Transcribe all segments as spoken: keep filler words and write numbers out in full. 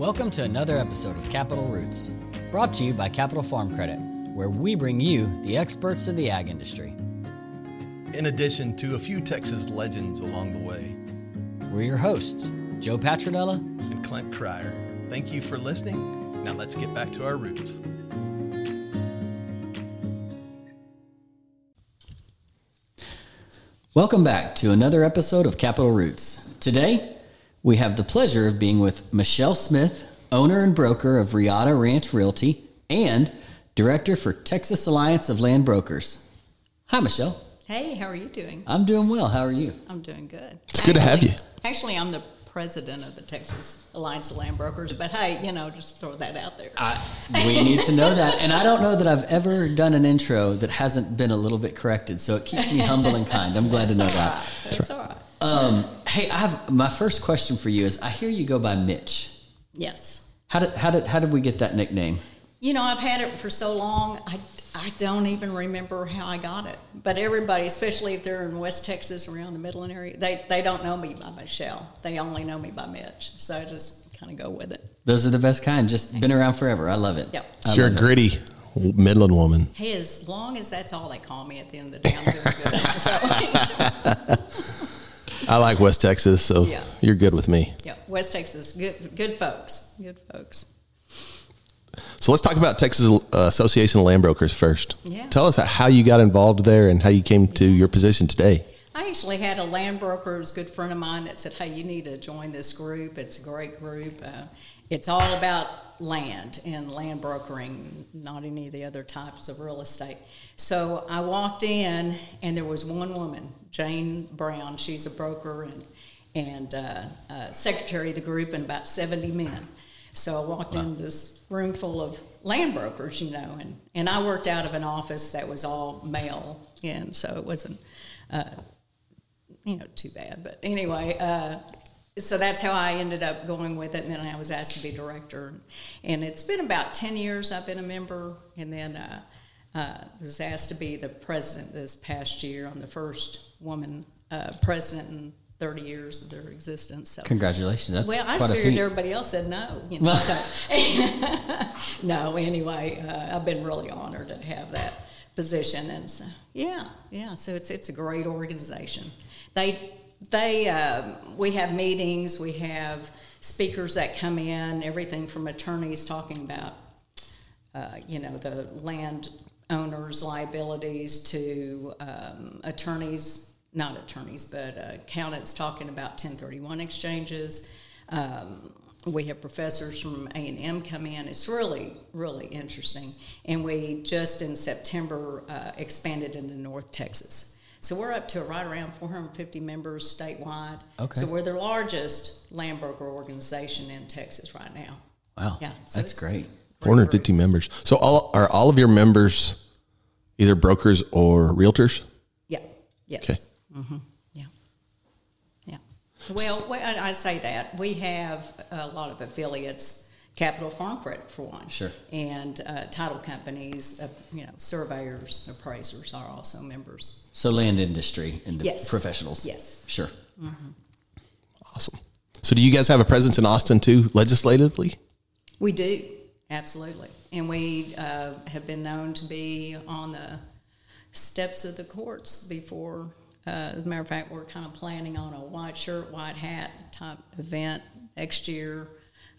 Welcome to another episode of Capital Roots, brought to you by Capital Farm Credit, where we bring you the experts of the ag industry. In addition to a few Texas legends along the way. We're your hosts, Joe Patronella and Clint Cryer. Thank you for listening. Now let's get back to our roots. Welcome back to another episode of Capital Roots. Today, we have the pleasure of being with Michelle Smith, owner and broker of Reata Ranch Realty and director for Texas Alliance of Land Brokers. Hi, Michelle. Hey, how are you doing? I'm doing well. How are you? I'm doing good. It's actually good to have you. Actually, I'm the president of the Texas Alliance of Land Brokers, but hey, you know, just throw that out there. I, we need to know that. And I don't know that I've ever done an intro that hasn't been a little bit corrected, so it keeps me humble and kind. I'm glad That's to know that. Right. That's, That's all right. Um, hey, I have my first question for you is I hear you go by Mitch. Yes. How did how did how did we get that nickname? You know, I've had it for so long. I, I don't even remember how I got it. But everybody, especially if they're in West Texas around the Midland area, they they don't know me by Michelle. They only know me by Mitch. So I just kind of go with it. Those are the best kind. Just been around forever. I love it. Yep. I sure, gritty. It. Midland woman. Hey, as long as that's all they call me at the end of the day, I'm doing good. So. I like West Texas, so yeah. You're good with me. Yeah, West Texas, good good folks, good folks. So let's talk about Texas Association of Land Brokers first. Yeah. Tell us how you got involved there and how you came to your position today. I actually had a land broker, who's a good friend of mine, that said, hey, you need to join this group. It's a great group. Uh, it's all about land and land brokering, not any of the other types of real estate. So I walked in, and there was one woman, Jane Brown. She's a broker and and uh, uh, secretary of the group, and about seventy men. So I walked wow. in this room full of land brokers, you know, and, and I worked out of an office that was all male, and so it wasn't, uh, you know, too bad. But anyway, uh, so that's how I ended up going with it, and then I was asked to be director. And it's been about ten years I've been a member, and then uh, Uh, was asked to be the president this past year. I'm the first woman uh, president in thirty years of their existence. So congratulations! That's well, I figured everybody else said no. You know, so. No, anyway, uh, I've been really honored to have that position, and so, yeah, yeah. So it's it's a great organization. They they uh, we have meetings, we have speakers that come in, everything from attorneys talking about uh, you know the land. Owners' liabilities to um, attorneys, not attorneys, but uh, accountants talking about ten thirty-one exchanges. Um, we have professors from A and M come in. It's really, really interesting. And we just in September uh, expanded into North Texas. So we're up to right around four hundred fifty members statewide. Okay. So we're the largest land broker organization in Texas right now. Wow. Yeah, so that's great. four hundred fifty members. So all are all of your members either brokers or realtors? Yeah. Yes. Okay. Mm-hmm. Yeah. Yeah. Well, well, I say that. We have a lot of affiliates, Capital Farm Credit for one. Sure. And uh, title companies, uh, you know, surveyors, appraisers are also members. So land industry and yes. professionals. Yes. Sure. Mm-hmm. Awesome. So do you guys have a presence in Austin too, legislatively? We do. Absolutely. And we uh, have been known to be on the steps of the courts before. Uh, as a matter of fact, we're kind of planning on a white shirt, white hat type event next year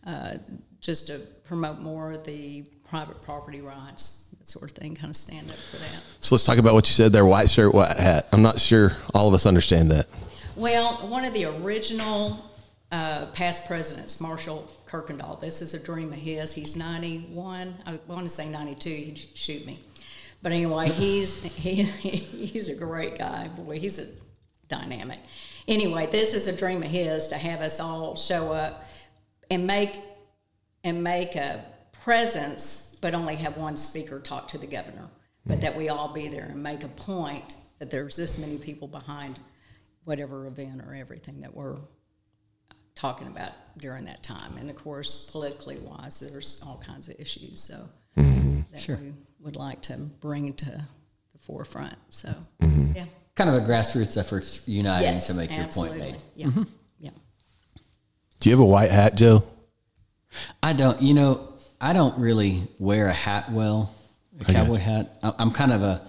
uh, just to promote more of the private property rights, that sort of thing, kind of stand up for that. So let's talk about what you said there, white shirt, white hat. I'm not sure all of us understand that. Well, one of the original uh, past presidents, Marshall Kirkendall. This is a dream of his. He's ninety-one. I want to say ninety-two. He'd shoot me. But anyway, he's he, he's a great guy. Boy, he's a dynamic. Anyway, this is a dream of his to have us all show up and make and make a presence, but only have one speaker talk to the governor. But that we all be there and make a point that there's this many people behind whatever event or everything that we're talking about during that time. And of course, politically wise, there's all kinds of issues so mm-hmm. that sure. we would like to bring to the forefront. So mm-hmm. yeah, kind of a grassroots effort uniting yes, to make absolutely. Your point made. Yeah. Mm-hmm. Yeah. Do you have a white hat, Joe? I don't, you know, I don't really wear a hat well, a I cowboy hat. I'm kind of a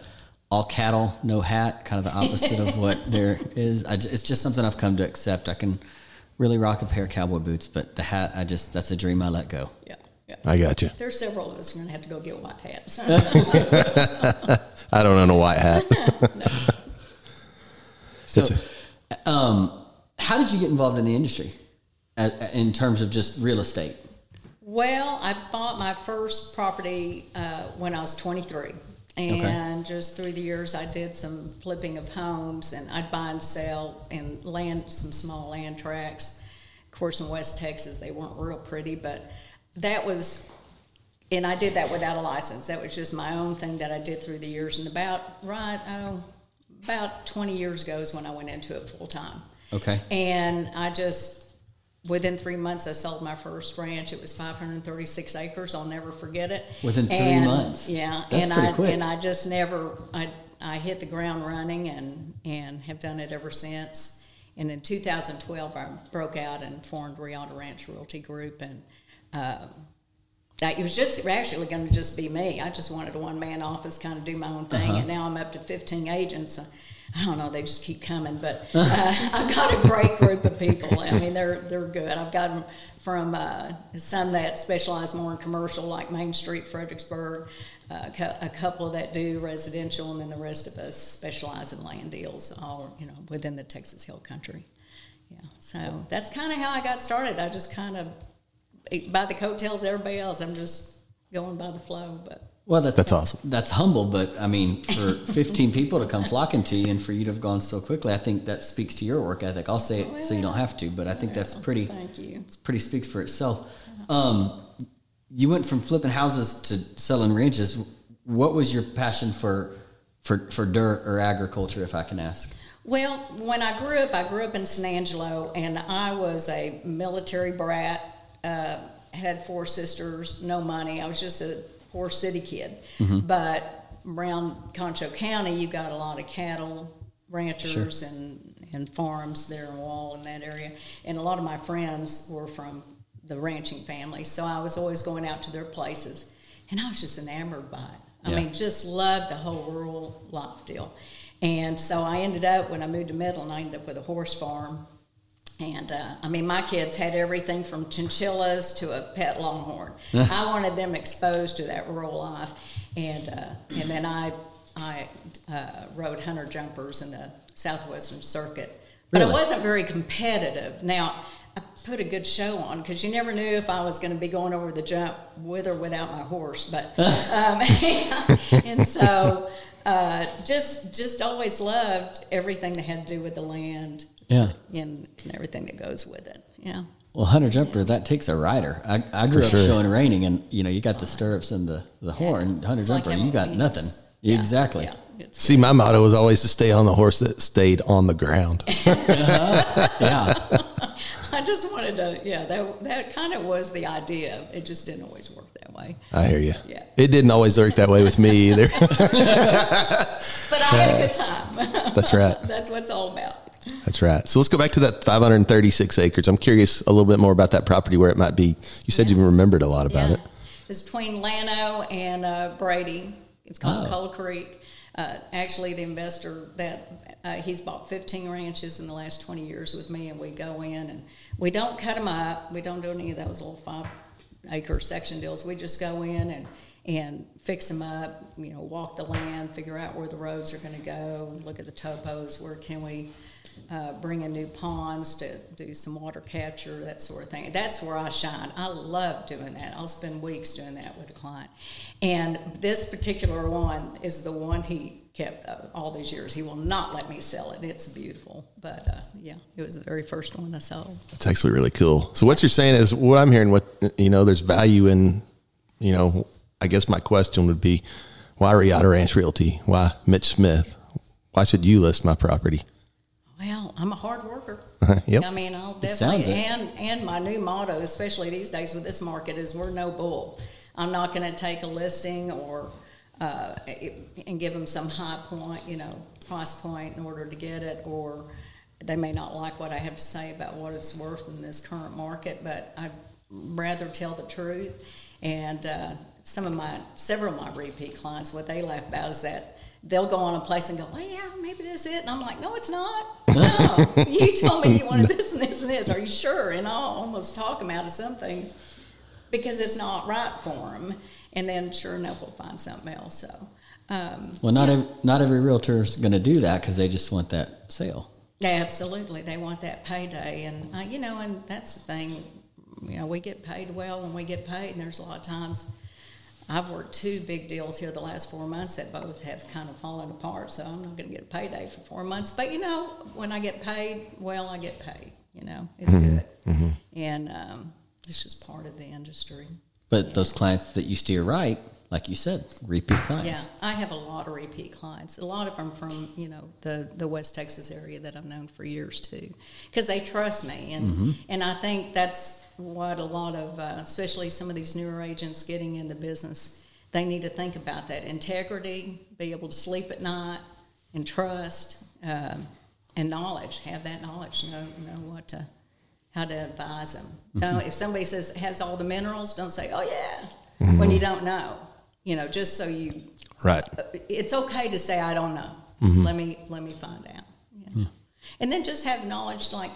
all cattle, no hat, kind of the opposite of what there is. I just, it's just something I've come to accept. I can really rock a pair of cowboy boots, but the hat, I just, that's a dream I let go. Yeah. Yeah. I got you. There's several of us who are going to have to go get white hats. I don't own a white hat. No. So, a- um, how did you get involved in the industry uh, in terms of just real estate? Well, I bought my first property uh, when I was twenty-three. And okay. just through the years, I did some flipping of homes, and I'd buy and sell and land, some small land tracts. Of course, in West Texas, they weren't real pretty, but that was, and I did that without a license. That was just my own thing that I did through the years. And about, right, oh, about twenty years ago is when I went into it full time. Okay. And I just, within three months, I sold my first ranch. It was five hundred thirty-six acres. I'll never forget it. Within three and, months? Yeah. That's and pretty I, quick. And I just never, I I hit the ground running and, and have done it ever since. And in two thousand twelve, I broke out and formed Reata Ranch Realty Group. And uh, that it was just actually going to just be me. I just wanted a one-man office, kind of do my own thing. Uh-huh. And now I'm up to fifteen agents. I don't know, they just keep coming, but uh, I've got a great group of people. I mean, they're they're good. I've got them from uh, some that specialize more in commercial, like Main Street, Fredericksburg, uh, a couple that do residential, and then the rest of us specialize in land deals, all, you know, within the Texas Hill Country. Yeah, so that's kind of how I got started. I just kind of, by the coattails of everybody else, I'm just going by the flow, but. Well, that's, that's awesome. That's humble, but I mean, for fifteen people to come flocking to you and for you to have gone so quickly, I think that speaks to your work ethic. I'll say it well, so you don't have to, but I think well, that's pretty. Thank you. It's pretty speaks for itself. Um, you went from flipping houses to selling ranches. What was your passion for, for, for dirt or agriculture, if I can ask? Well, when I grew up, I grew up in San Angelo, and I was a military brat. Uh, had four sisters, no money. I was just a poor city kid. Mm-hmm. But around Concho County, you've got a lot of cattle ranchers sure. and, and farms there in Wall in that area. And a lot of my friends were from the ranching family, so I was always going out to their places. And I was just enamored by it. I yeah. mean, just loved the whole rural life deal. And so I ended up, when I moved to Midland, I ended up with a horse farm. And, uh, I mean, my kids had everything from chinchillas to a pet longhorn. I wanted them exposed to that rural life. And uh, and then I I uh, rode hunter jumpers in the Southwestern Circuit. But really? It wasn't very competitive. Now, I put a good show on because you never knew if I was going to be going over the jump with or without my horse. But um, and so uh, just just always loved everything that had to do with the land. Yeah, and, and everything that goes with it. Yeah. Well, hunter jumper yeah. that takes a rider. I, I grew For up sure. showing reining, and you know you got the stirrups and the, the yeah. horn. Hunter it's jumper, like you got means. Nothing. Yeah. Exactly. Yeah. See, my motto was always to stay on the horse that stayed on the ground. uh-huh. Yeah. I just wanted to. Yeah, that that kind of was the idea. It just didn't always work that way. I hear you. Yeah. It didn't always work that way with me either. But I had a good time. That's right. That's what it's all about. That's right. So let's go back to that five hundred thirty-six acres. I'm curious a little bit more about that property, where it might be. You said yeah. you remembered a lot about yeah. it. It was between Llano and uh, Brady. It's called oh. Cole Creek. Uh, actually, the investor that uh, he's bought fifteen ranches in the last twenty years with me, and we go in and we don't cut them up. We don't do any of those little five-acre section deals. We just go in and and fix them up. You know, walk the land, figure out where the roads are going to go, look at the topos. Where can we Uh, bring in new ponds to do some water capture, that sort of thing. That's where I shine. I love doing that. I'll spend weeks doing that with a client. And this particular one is the one he kept uh, all these years. He will not let me sell it. It's beautiful. But, uh, yeah, it was the very first one I sold. That's actually really cool. So what you're saying is, what I'm hearing, what you know, there's value in, you know, I guess my question would be, why Reata Ranch Realty? Why Mitch Smith? Why should you list my property? Well, I'm a hard worker. Uh, yep. I mean, I'll definitely, and, and my new motto, especially these days with this market, is we're no bull. I'm not going to take a listing or uh, it, and give them some high point, you know, price point in order to get it, or they may not like what I have to say about what it's worth in this current market, but I rather tell the truth. And uh, some of my, several of my repeat clients, what they laugh about is that they'll go on a place and go, well, yeah, maybe that's it. And I'm like, no, it's not. No, you told me you wanted this and this and this. Are you sure? And I'll almost talk them out of some things because it's not right for them. And then, sure enough, we'll find something else. So, um, well, not yeah. every, not every realtor is going to do that because they just want that sale. Yeah, absolutely. They want that payday. And, uh, you know, and that's the thing. You know, we get paid well when we get paid, and there's a lot of times I've worked two big deals here the last four months that both have kind of fallen apart, so I'm not going to get a payday for four months. But, you know, when I get paid, well, I get paid. You know, it's mm-hmm. good. Mm-hmm. And um, it's just part of the industry. But yeah. those clients that you steer right, like you said, repeat clients. Yeah, I have a lot of repeat clients. A lot of them from, you know, the, the West Texas area that I've known for years, too, because they trust me. And, mm-hmm. and I think that's what a lot of, uh, especially some of these newer agents getting in the business, they need to think about that. Integrity, be able to sleep at night, and trust, um, and knowledge. Have that knowledge, know know what to, how to advise them. Mm-hmm. Don't, if somebody says, has all the minerals, don't say, oh, yeah, mm-hmm. when you don't know. You know, just so you... Right. Uh, it's okay to say, I don't know. Mm-hmm. Let me let me find out. You know? Yeah. And then just have knowledge like,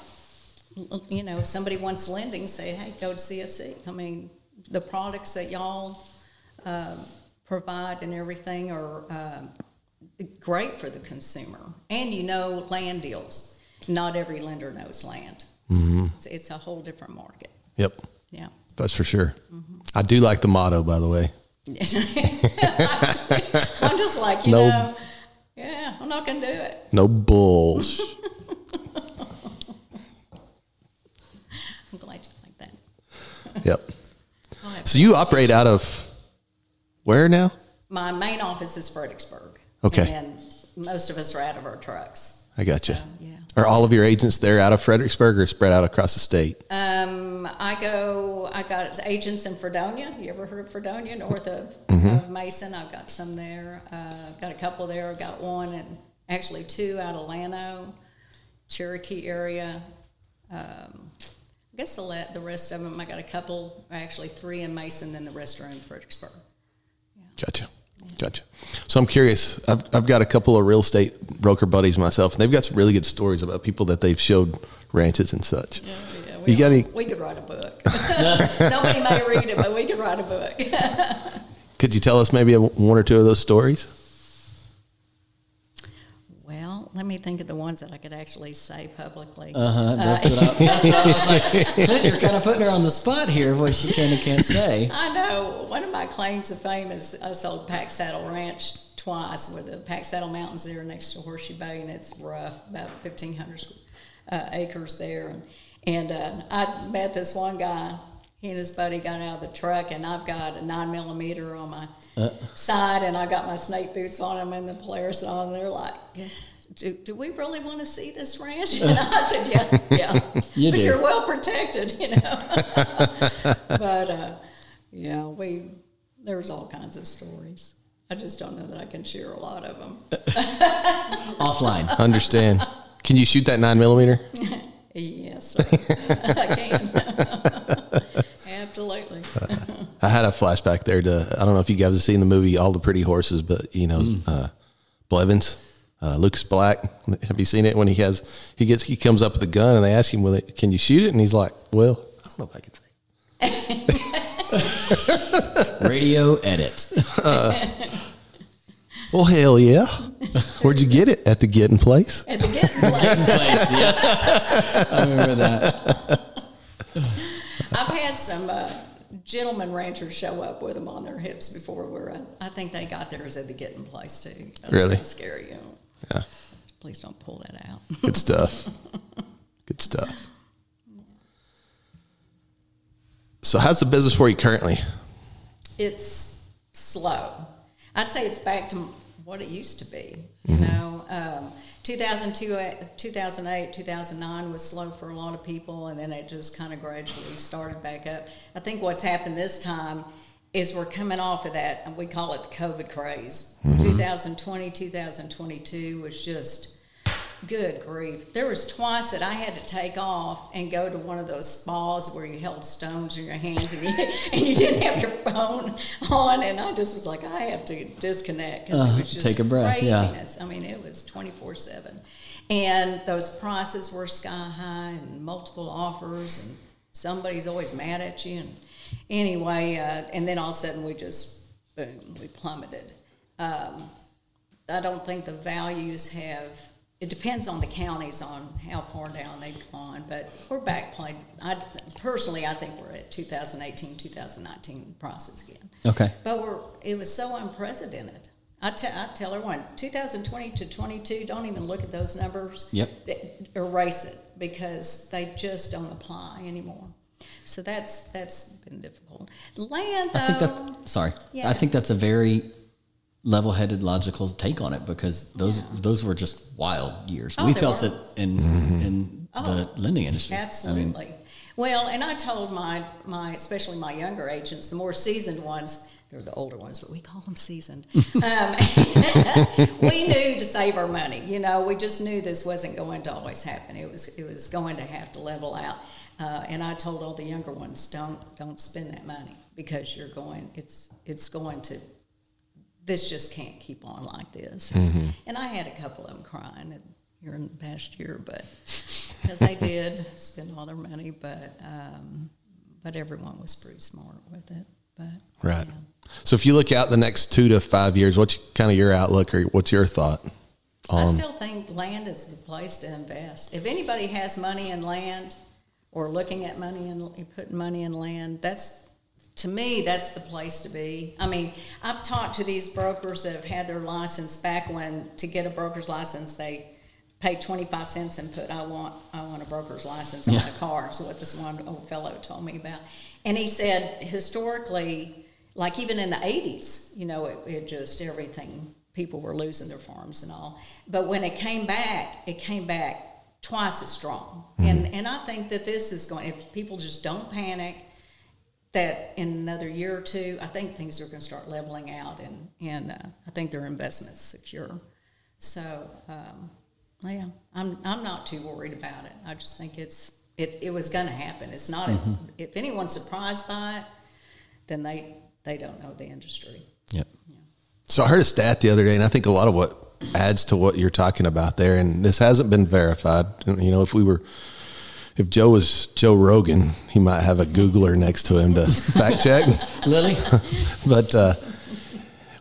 you know, if somebody wants lending, say, hey, go to C F C. I mean, the products that y'all uh, provide and everything are uh, great for the consumer. And you know land deals. Not every lender knows land. Mm-hmm. It's, it's a whole different market. Yep. Yeah. That's for sure. Mm-hmm. I do like the motto, by the way. I'm just like, you no, know, yeah, I'm not going to do it. No bulls. Yep. So you operate out of where now? My main office is Fredericksburg. Okay. And most of us are out of our trucks. I got you. So, yeah. Are all of your agents there out of Fredericksburg or spread out across the state? Um, I go, I got agents in Fredonia. You ever heard of Fredonia? North of, mm-hmm. of Mason. I've got some there. Uh, I've got a couple there. I've got one and actually two out of Llano, Cherokee area. Um I guess the the rest of them, I got a couple, actually three in Mason, then the rest are in Fredericksburg. Yeah. Gotcha. Yeah. Gotcha. So I'm curious. I've I've got a couple of real estate broker buddies myself, and they've got some really good stories about people that they've showed ranches and such. Yeah, yeah. We, you got all, any? We could write a book. Nobody may read it, but we could write a book. Could you tell us maybe one or two of those stories? Let me think of the ones that I could actually say publicly. Uh-huh. That's, uh, what, I, that's what I was like. Clint, you're kind of putting her on the spot here, what she kind of can't say. I know. One of my claims of fame is I sold Pack Saddle Ranch twice with the Pack Saddle Mountains there next to Horseshoe Bay, and it's rough, about fifteen hundred uh, acres there. And, and uh, I met this one guy. He and his buddy got out of the truck, and I've got a nine millimeter on my uh. side, and I've got my snake boots on them and the Polaris on, and they're like... Do, do we really want to see this ranch? And I said, yeah, yeah. you but do. You're well protected, you know. But, uh, yeah, we there's all kinds of stories. I just don't know that I can share a lot of them. Offline. Understand. Can you shoot that nine millimeter? Yes, I can. Absolutely. uh, I had a flashback there to, I don't know if you guys have seen the movie All the Pretty Horses, but, you know, mm. uh, Blevins. Uh, Lucas Black, have you seen it? When he has, he gets, he comes up with a gun and they ask him, "Will it? Can you shoot it?" And he's like, "Well, I don't know if I can." Radio edit. Uh, well, hell yeah! Where'd you get it? At the getting place. At the getting place. Getting place, yeah. I remember that. I've had some uh, gentlemen ranchers show up with them on their hips before. Where I, I think they got theirs at the getting place too. That really scary. You know. Yeah. Please don't pull that out. Good stuff. Good stuff. So how's the business for you currently? It's slow. I'd say it's back to what it used to be. Mm-hmm. You know, um, two thousand two, two thousand eight, two thousand nine was slow for a lot of people, and then it just kind of gradually started back up. I think what's happened this time is we're coming off of that, and we call it the COVID craze. Mm-hmm. two thousand twenty, two thousand twenty-two was just Good grief. There was twice that I had to take off and go to one of those spas where you held stones in your hands and you, and you didn't have your phone on, and I just was like, I have to disconnect because uh, it was just take a breath. Craziness. Yeah. I mean, it was twenty-four seven. And those prices were sky high and multiple offers, and somebody's always mad at you. And anyway, uh, and then all of a sudden we just, boom, we plummeted. Um, I don't think the values have... It depends on the counties on how far down they've gone, but we're back playing. I, personally, I think we're at two thousand eighteen, two thousand nineteen prices again. Okay. But we're it was so unprecedented. I, te- I tell everyone, two thousand twenty to twenty-two, don't even look at those numbers. Yep. Erase it because they just don't apply anymore. So that's that's been difficult. Land, though. I think that's, sorry. Yeah. I think that's a very... level-headed, logical take on it because those yeah. those were just wild years. Oh, we felt were. it in mm-hmm. in oh, the lending industry. Absolutely. I mean, well, and I told my my especially my younger agents, the more seasoned ones, they're the older ones, but we call them seasoned. um, we knew to save our money. You know, we just knew this wasn't going to always happen. It was it was going to have to level out. Uh, and I told all the younger ones, don't don't spend that money because you're going. It's it's going to. This just can't keep on like this. Mm-hmm. And I had a couple of them crying here in the past year, but because they did spend all their money, but um, but everyone was pretty smart with it. But right. Yeah. So if you look out the next two to five years, what's kind of your outlook or what's your thought? Um, I still think land is the place to invest. If anybody has money in land or looking at money and putting money in land, that's to me, that's the place to be. I mean, I've talked to these brokers that have had their license back when, to get a broker's license, they paid twenty-five cents and put, I want I want a broker's license yeah. on the car. So what this one old fellow told me about. And he said, historically, like even in the eighties, you know, it, it just everything, people were losing their farms and all. But when it came back, it came back twice as strong. Mm-hmm. And, and I think that this is going, if people just don't panic, that in another year or two, I think things are going to start leveling out, and and uh, I think their investment's secure. So, um, yeah, I'm I'm not too worried about it. I just think it's it, it was going to happen. It's not mm-hmm. if, if anyone's surprised by it, then they they don't know the industry. Yep. Yeah. So I heard a stat the other day, and I think a lot of what adds to what you're talking about there, and this hasn't been verified. You know, if we were. If Joe was Joe Rogan, he might have a Googler next to him to fact check. Lily. But uh,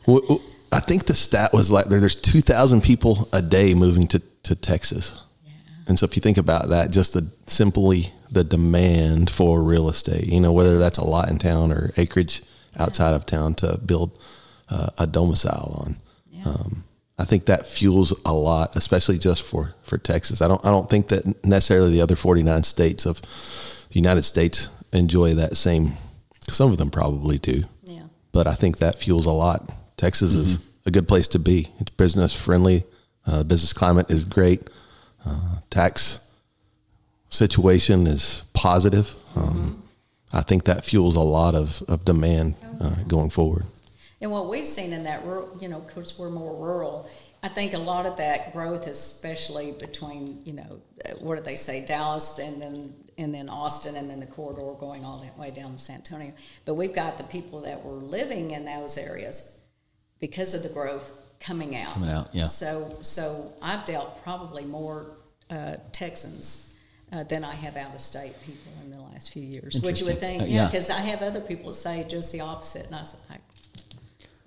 w- w- I think the stat was like there, there's two thousand people a day moving to, to Texas. Yeah. And so if you think about that, just the simply the demand for real estate, you know, whether that's a lot in town or acreage outside yeah. of town to build uh, a domicile on. Yeah. Um, I think that fuels a lot, especially just for, for Texas. I don't I don't think that necessarily the other forty-nine states of the United States enjoy that same. Some of them probably do. Yeah. But I think that fuels a lot. Texas mm-hmm. is a good place to be. It's business friendly. Uh, business climate is great. Uh, tax situation is positive. Um, mm-hmm. I think that fuels a lot of, of demand okay. uh, going forward. And what we've seen in that, you know, because we're more rural, I think a lot of that growth, especially between, you know, what do they say, Dallas and then and then Austin and then the corridor going all that way down to San Antonio. But we've got the people that were living in those areas because of the growth coming out. Coming out, yeah. So, so I've dealt probably more uh, Texans Uh, than I have out-of-state people in the last few years, which you would think, uh, yeah, because yeah. I have other people say just the opposite, and I said, I,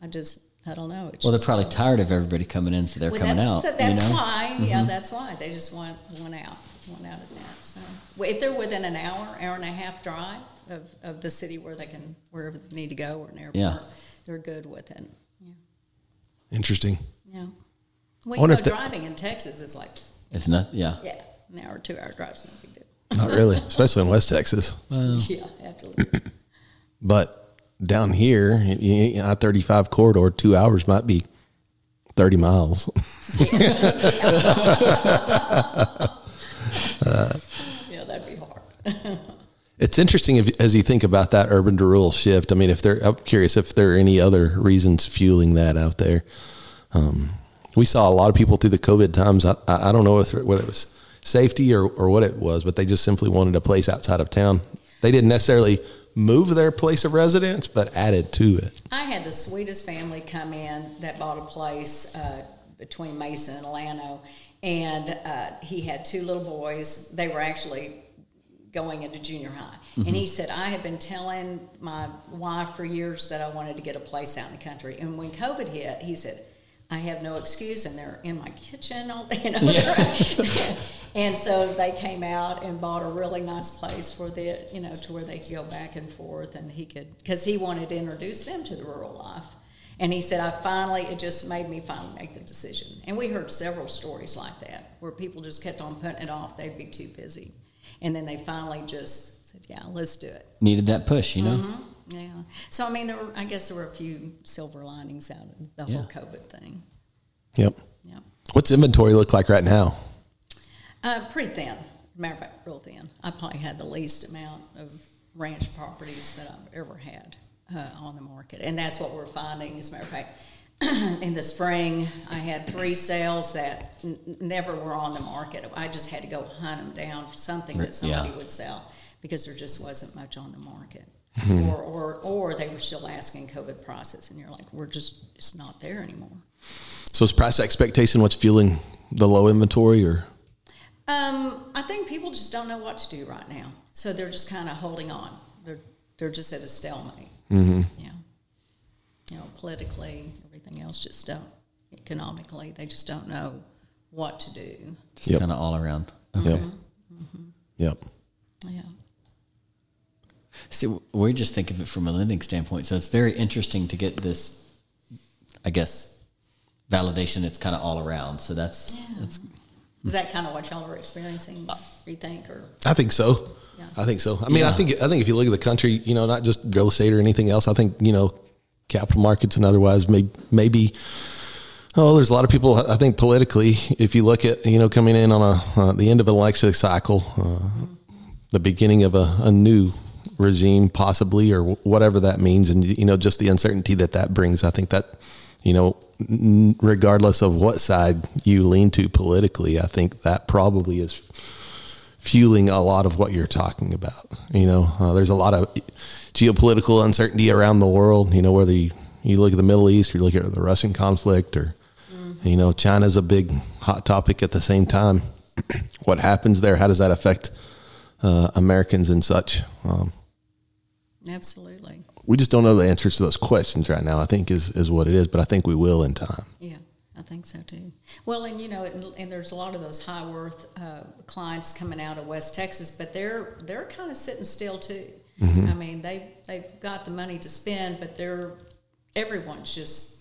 I just, I don't know. It's well, they're probably tired of everybody coming in, so they're well, coming that's, out. That's you know? why, mm-hmm. yeah, that's why. They just want one out, one out of that. So if they're within an hour, hour and a half drive of, of the city where they can, wherever they need to go or an airport, yeah. they're good with it. Yeah. Interesting. Yeah. When you know, driving that, in Texas is like... It's not, yeah. Yeah. An hour, two hour drive is no big deal. Not really, especially in West Texas. Wow. Yeah, absolutely. But down here, I thirty-five corridor, two hours might be thirty miles. uh, yeah, that'd be hard. It's interesting if, as you think about that urban to rural shift. I mean, if there, I'm curious if there are any other reasons fueling that out there. Um, we saw a lot of people through the COVID times. I, I don't know if, whether it was safety or, or what it was, but they just simply wanted a place outside of town. They didn't necessarily move their place of residence, but added to it. I had the sweetest family come in that bought a place uh, between Mason and Llano, and uh, he had two little boys. They were actually going into junior high. Mm-hmm. And he said, I had been telling my wife for years that I wanted to get a place out in the country. And when COVID hit, he said, I have no excuse, and they're in my kitchen all day. You know? Yeah. And so they came out and bought a really nice place for the, you know, to where they could go back and forth, and he could, because he wanted to introduce them to the rural life. And he said, I finally, it just made me finally make the decision. And we heard several stories like that, where people just kept on putting it off, they'd be too busy. And then they finally just said, yeah, let's do it. Needed that push, you know? Mm-hmm. Yeah. So, I mean, there were, I guess there were a few silver linings out of the yeah. whole COVID thing. Yep. Yep. What's inventory look like right now? Uh, pretty thin. Matter of fact, real thin. I probably had the least amount of ranch properties that I've ever had uh, on the market. And that's what we're finding. As a matter of fact, in the spring, I had three sales that n- never were on the market. I just had to go hunt them down for something that somebody yeah. would sell, because there just wasn't much on the market. Mm-hmm. Or, or or they were still asking COVID prices, and you're like, we're just, it's not there anymore. So is price expectation what's fueling the low inventory? Or um, I think people just don't know what to do right now. So they're just kind of holding on. They're they're just at a stalemate. Mm-hmm. Yeah. You know, politically, everything else, just don't, economically, they just don't know what to do. Just yep. kind of all around. Okay. Yep. Mm-hmm. Yep. Yeah. So we just think of it from a lending standpoint. So it's very interesting to get this, I guess, validation that's kind of all around. So that's, yeah. that's is that kind of what y'all were experiencing, you think? Or? I think so. Yeah. I think so. I mean, yeah. I think I think if you look at the country, you know, not just real estate or anything else, I think, you know, capital markets and otherwise may, maybe, oh, there's a lot of people, I think politically, if you look at, you know, coming in on a uh, the end of an election cycle, uh, mm-hmm. the beginning of a, a new regime possibly, or whatever that means. And, you know, just the uncertainty that that brings. I think that, you know, regardless of what side you lean to politically, I think that probably is fueling a lot of what you're talking about. You know, uh, there's a lot of geopolitical uncertainty around the world, you know, whether you, you look at the Middle East, or you look at the Russian conflict, or, mm-hmm. you know, China's a big hot topic at the same time. What happens there? How does that affect uh, Americans and such? Um, Absolutely. We just don't know the answers to those questions right now, I think, is, is what it is. But I think we will in time. Yeah, I think so, too. Well, and, you know, and, and there's a lot of those high-worth uh, clients coming out of West Texas, but they're they're kind of sitting still, too. Mm-hmm. I mean, they, they've got the money to spend, but they're everyone's just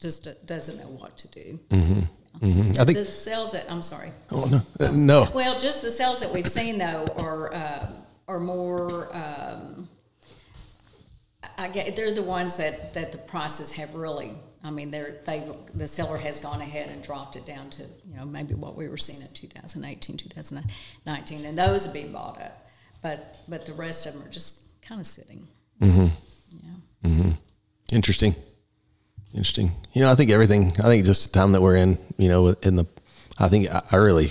just doesn't know what to do. Mm-hmm. Mm-hmm. I think the sales that – I'm sorry. Oh, no. Uh, no. Well, just the sales that we've seen, though, are, uh, are more um, – I get, they're the ones that, that the prices have really, I mean, they're, they the seller has gone ahead and dropped it down to, you know, maybe what we were seeing in two thousand eighteen, two thousand nineteen, and those have been bought up. But but the rest of them are just kind of sitting. Mm-hmm. Yeah. Mm-hmm. Interesting. Interesting. You know, I think everything, I think just the time that we're in, you know, in the, I think I, I really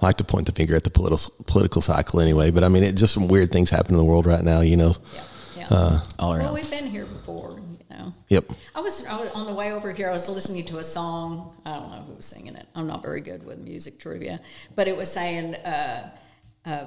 like to point the finger at the political political cycle anyway, but I mean, it just some weird things happen in the world right now, you know. Yeah. Uh, all around. Well, we've been here before, you know. Yep. I was, I was on the way over here. I was listening to a song. I don't know who was singing it. I'm not very good with music trivia, but it was saying, uh, uh,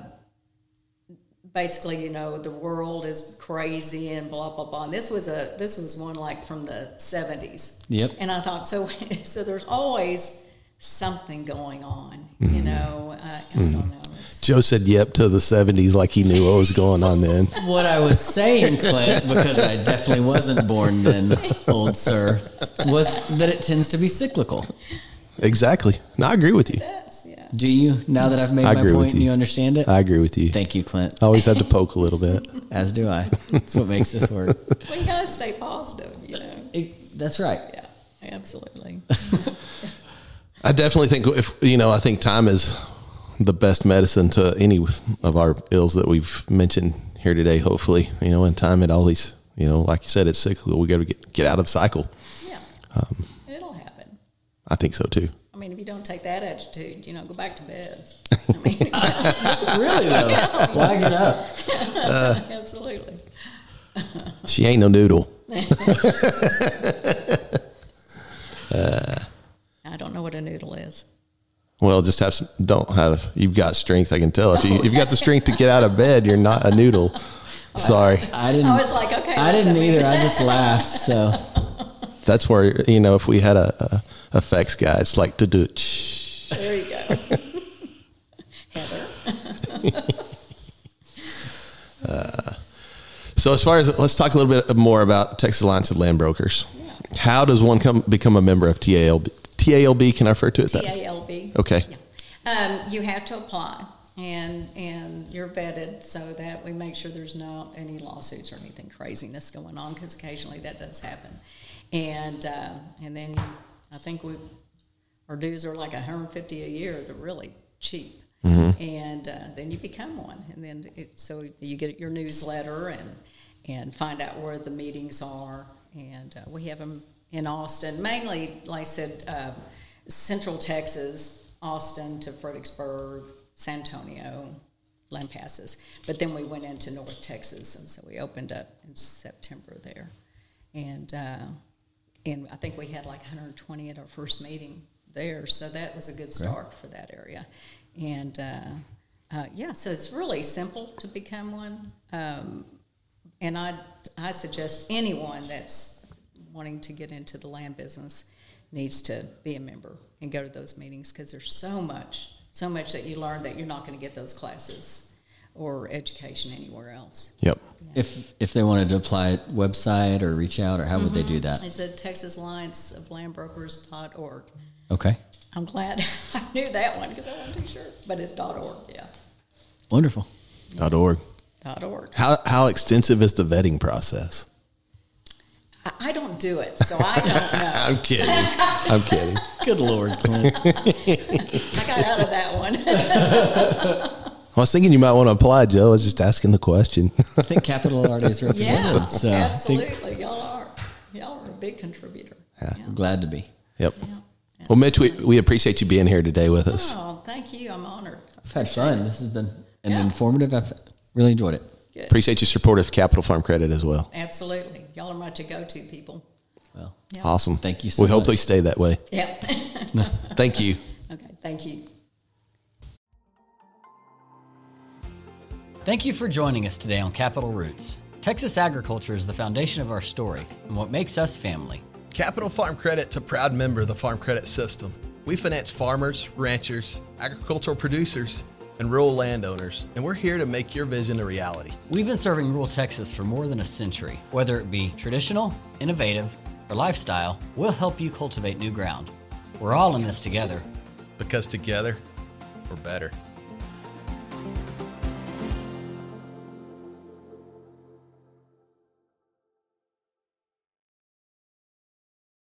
basically, you know, the world is crazy and blah blah blah. And this was a this was one like from the seventies. Yep. And I thought so. So there's always something going on, mm. you know. Uh, mm. I don't know. Joe said yep to the seventies like he knew what was going on then. What I was saying, Clint, because I definitely wasn't born then, old sir, was that it tends to be cyclical. Exactly. No, I agree with you. It does, yeah. Do you? Now that I've made I my point you. and you understand it? I agree with you. Thank you, Clint. I always have to poke a little bit. As do I. That's what makes this work. Well, you got to stay positive, you know. It, that's right. Yeah, absolutely. I definitely think, if you know, I think time is the best medicine to any of our ills that we've mentioned here today, hopefully, you know, in time it always, you know, like you said, it's cyclical. We got to get, get out of the cycle. Yeah. Um, It'll happen. I think so too. I mean, if you don't take that attitude, you know, go back to bed. I mean, you know. Really though, yeah. Why get up? Uh, Absolutely. She ain't no noodle. uh, I don't know what a noodle is. Well, just have some, don't have, you've got strength. I can tell if you, you've got the strength to get out of bed, you're not a noodle. Oh, sorry. I didn't, I was like, okay, I didn't either. Mean? I just laughed. So that's where, you know, if we had a, a effects guy, it's like to do. There you go. Heather. uh, so as far as, let's talk a little bit more about Texas Alliance of Land Brokers. Yeah. How does one come become a member of T A L B? T A L B, can I refer to it? T A L B. That? Okay. Yeah. Um, you have to apply, and and you're vetted so that we make sure there's not any lawsuits or anything craziness going on, because occasionally that does happen. And uh, and then I think we our dues are like one hundred fifty dollars a year. They're really cheap. Mm-hmm. And uh, then you become one. And then it, so you get your newsletter and, and find out where the meetings are. And uh, we have them in Austin, mainly, like I said, uh, Central Texas, Austin to Fredericksburg, San Antonio, Lampasas. But then we went into North Texas, and so we opened up in September there. And uh, and I think we had like one hundred twenty at our first meeting there, so that was a good start Great. For that area. And, uh, uh, yeah, so it's really simple to become one. Um, and I, I suggest anyone that's wanting to get into the land business needs to be a member and go to those meetings, because there's so much, so much that you learn that you're not going to get those classes or education anywhere else. Yep. Yeah. If if they wanted to apply, website or reach out, or how mm-hmm. would they do that? It's at texas alliance of land brokers dot org. Okay. I'm glad I knew that one because I wasn't too sure. But it's .org, yeah. Wonderful. Yeah. .org. .org. How how extensive is the vetting process? I, I don't do it, so I don't know. I'm kidding. I'm kidding. Good Lord, Clint. I got out of that one. Well, I was thinking you might want to apply, Joe. I was just asking the question. I think Capital already is represented. Yeah, so absolutely. Y'all are. Y'all are a big contributor. Yeah. Yeah. Glad to be. Yep. Yeah. Well, Mitch, we, we appreciate you being here today with us. Oh, thank you. I'm honored. I've had fun. This has been an yeah. informative. I've really enjoyed it. Good. Appreciate your support of Capital Farm Credit as well. Absolutely. Y'all are my to-go-to people. Well, yeah. Awesome. Thank you so we much. We hope they stay that way. Yep. Thank you. Okay, thank you. Thank you for joining us today on Capital Roots. Texas agriculture is the foundation of our story and what makes us family. Capital Farm Credit is a proud member of the Farm Credit System. We finance farmers, ranchers, agricultural producers, and rural landowners, and we're here to make your vision a reality. We've been serving rural Texas for more than a century. Whether it be traditional, innovative, or lifestyle, we'll help you cultivate new ground. We're all in this together. Because together, we're better.